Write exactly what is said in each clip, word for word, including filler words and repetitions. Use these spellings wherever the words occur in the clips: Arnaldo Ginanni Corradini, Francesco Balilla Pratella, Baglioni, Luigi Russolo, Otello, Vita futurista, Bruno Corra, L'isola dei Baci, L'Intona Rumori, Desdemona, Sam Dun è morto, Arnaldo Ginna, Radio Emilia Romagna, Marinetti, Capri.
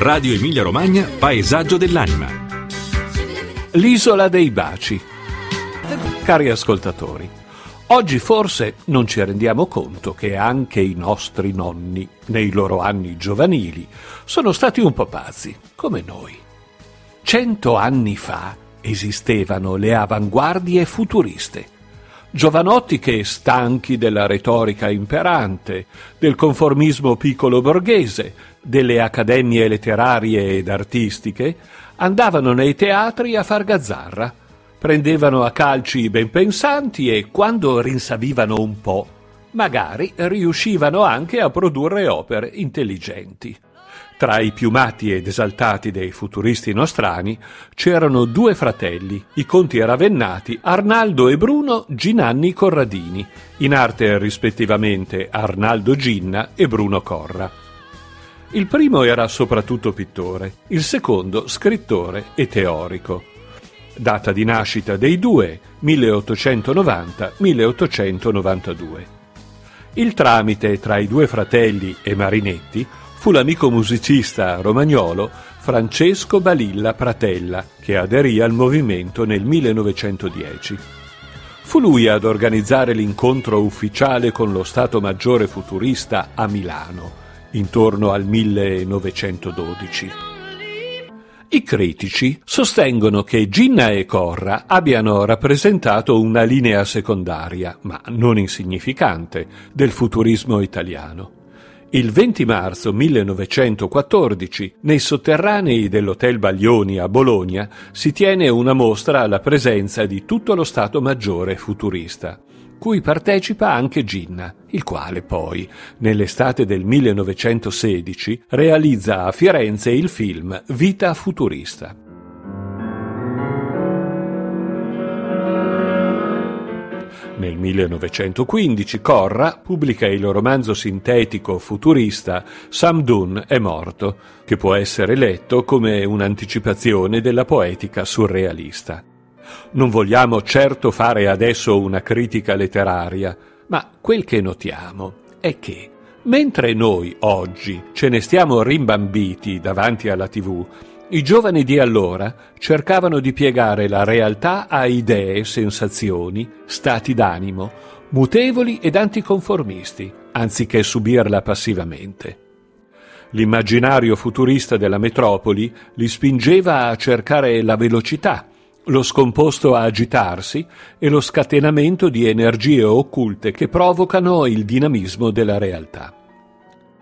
Radio Emilia Romagna, paesaggio dell'anima. L'isola dei baci. Cari ascoltatori, oggi forse non ci rendiamo conto che anche i nostri nonni, nei loro anni giovanili, sono stati un po' pazzi, come noi. Cento anni fa esistevano le avanguardie futuriste. Giovanotti che, stanchi della retorica imperante, del conformismo piccolo borghese, delle accademie letterarie ed artistiche, andavano nei teatri a far gazzarra, prendevano a calci i benpensanti e, quando rinsavivano un po', magari riuscivano anche a produrre opere intelligenti. Tra i più matti ed esaltati dei futuristi nostrani c'erano due fratelli, i conti ravennati Arnaldo e Bruno Ginanni Corradini, in arte rispettivamente Arnaldo Ginna e Bruno Corra. Il primo era soprattutto pittore, il secondo scrittore e teorico. Data di nascita dei due, milleottocentonovanta milleottocentonovantadue. Il tramite tra i due fratelli e Marinetti fu l'amico musicista romagnolo Francesco Balilla Pratella, che aderì al movimento nel millenovecentodieci. Fu lui ad organizzare l'incontro ufficiale con lo Stato Maggiore Futurista a Milano, intorno al millenovecentododici. I critici sostengono che Ginna e Corra abbiano rappresentato una linea secondaria, ma non insignificante, del futurismo italiano. Il venti marzo millenovecentoquattordici, nei sotterranei dell'Hotel Baglioni a Bologna, si tiene una mostra alla presenza di tutto lo Stato Maggiore Futurista, cui partecipa anche Ginna, il quale poi, nell'estate del millenovecentosedici, realizza a Firenze il film Vita futurista. Nel millenovecentoquindici Corra pubblica il romanzo sintetico futurista Sam Dun è morto, che può essere letto come un'anticipazione della poetica surrealista. Non vogliamo certo fare adesso una critica letteraria, ma quel che notiamo è che, mentre noi oggi ce ne stiamo rimbambiti davanti alla tivù, i giovani di allora cercavano di piegare la realtà a idee, sensazioni, stati d'animo, mutevoli ed anticonformisti, anziché subirla passivamente. L'immaginario futurista della metropoli li spingeva a cercare la velocità, lo scomposto a agitarsi e lo scatenamento di energie occulte che provocano il dinamismo della realtà.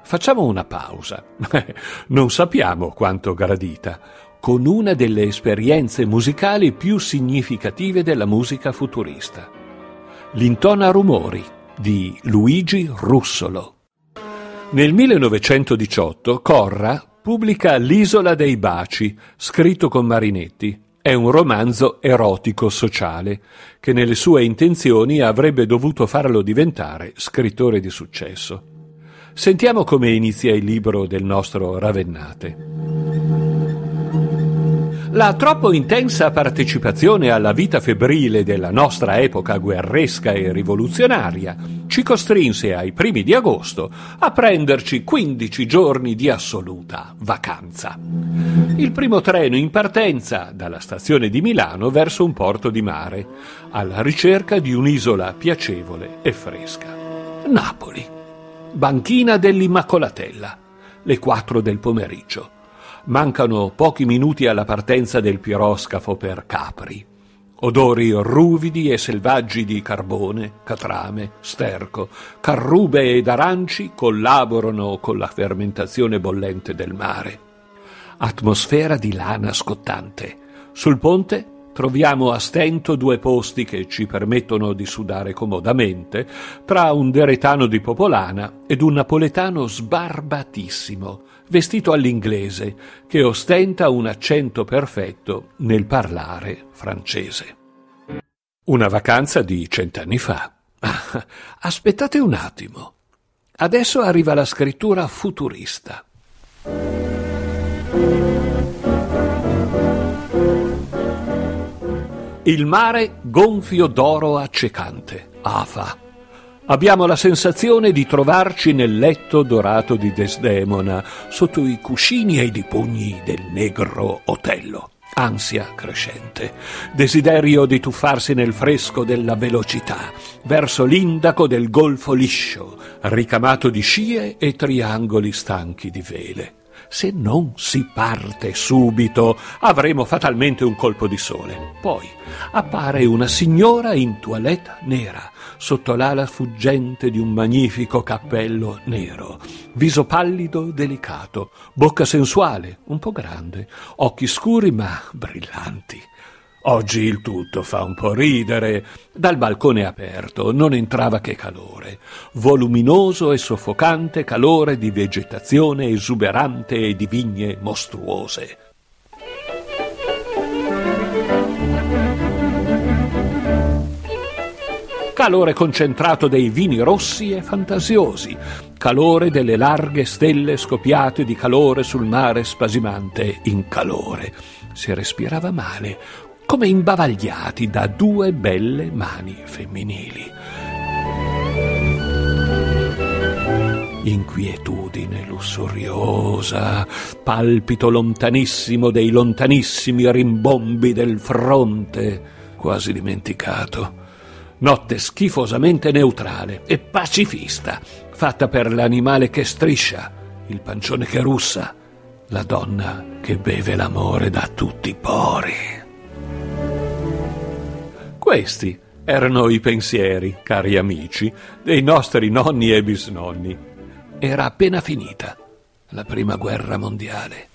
Facciamo una pausa, non sappiamo quanto gradita, con una delle esperienze musicali più significative della musica futurista. L'Intona Rumori di Luigi Russolo. Nel millenovecentodiciotto Corra pubblica L'isola dei baci, scritto con Marinetti. È un romanzo erotico-sociale che nelle sue intenzioni avrebbe dovuto farlo diventare scrittore di successo. Sentiamo come inizia il libro del nostro Ravennate. La troppo intensa partecipazione alla vita febbrile della nostra epoca guerresca e rivoluzionaria ci costrinse ai primi di agosto a prenderci quindici giorni di assoluta vacanza. Il primo treno in partenza dalla stazione di Milano verso un porto di mare, alla ricerca di un'isola piacevole e fresca. Napoli. Banchina dell'Immacolatella, le quattro del pomeriggio. Mancano pochi minuti alla partenza del piroscafo per Capri. Odori ruvidi e selvaggi di carbone, catrame, sterco, carrube ed aranci collaborano con la fermentazione bollente del mare. Atmosfera di lana scottante. Sul ponte troviamo a stento due posti che ci permettono di sudare comodamente, tra un deretano di Popolana ed un napoletano sbarbatissimo, vestito all'inglese, che ostenta un accento perfetto nel parlare francese. Una vacanza di cent'anni fa. Aspettate un attimo. Adesso arriva la scrittura futurista. Il mare gonfio d'oro accecante, afa. Abbiamo la sensazione di trovarci nel letto dorato di Desdemona, sotto i cuscini e i dipugni del negro Otello. Ansia crescente, desiderio di tuffarsi nel fresco della velocità, verso l'indaco del golfo liscio, ricamato di scie e triangoli stanchi di vele. Se non si parte subito, avremo fatalmente un colpo di sole. Poi appare una signora in toilette nera, sotto l'ala fuggente di un magnifico cappello nero, viso pallido e delicato, bocca sensuale, un po' grande, occhi scuri ma brillanti. Oggi il tutto fa un po' ridere. Dal balcone aperto non entrava che calore, voluminoso e soffocante calore di vegetazione esuberante e di vigne mostruose. Calore concentrato dei vini rossi e fantasiosi, calore delle larghe stelle scoppiate di calore sul mare spasimante in calore. Si respirava male, come imbavagliati da due belle mani femminili. Inquietudine lussuriosa, palpito lontanissimo dei lontanissimi rimbombi del fronte, quasi dimenticato. Notte schifosamente neutrale e pacifista, fatta per l'animale che striscia, il pancione che russa, la donna che beve l'amore da tutti i pori. Questi erano i pensieri, cari amici, dei nostri nonni e bisnonni. Era appena finita la prima guerra mondiale.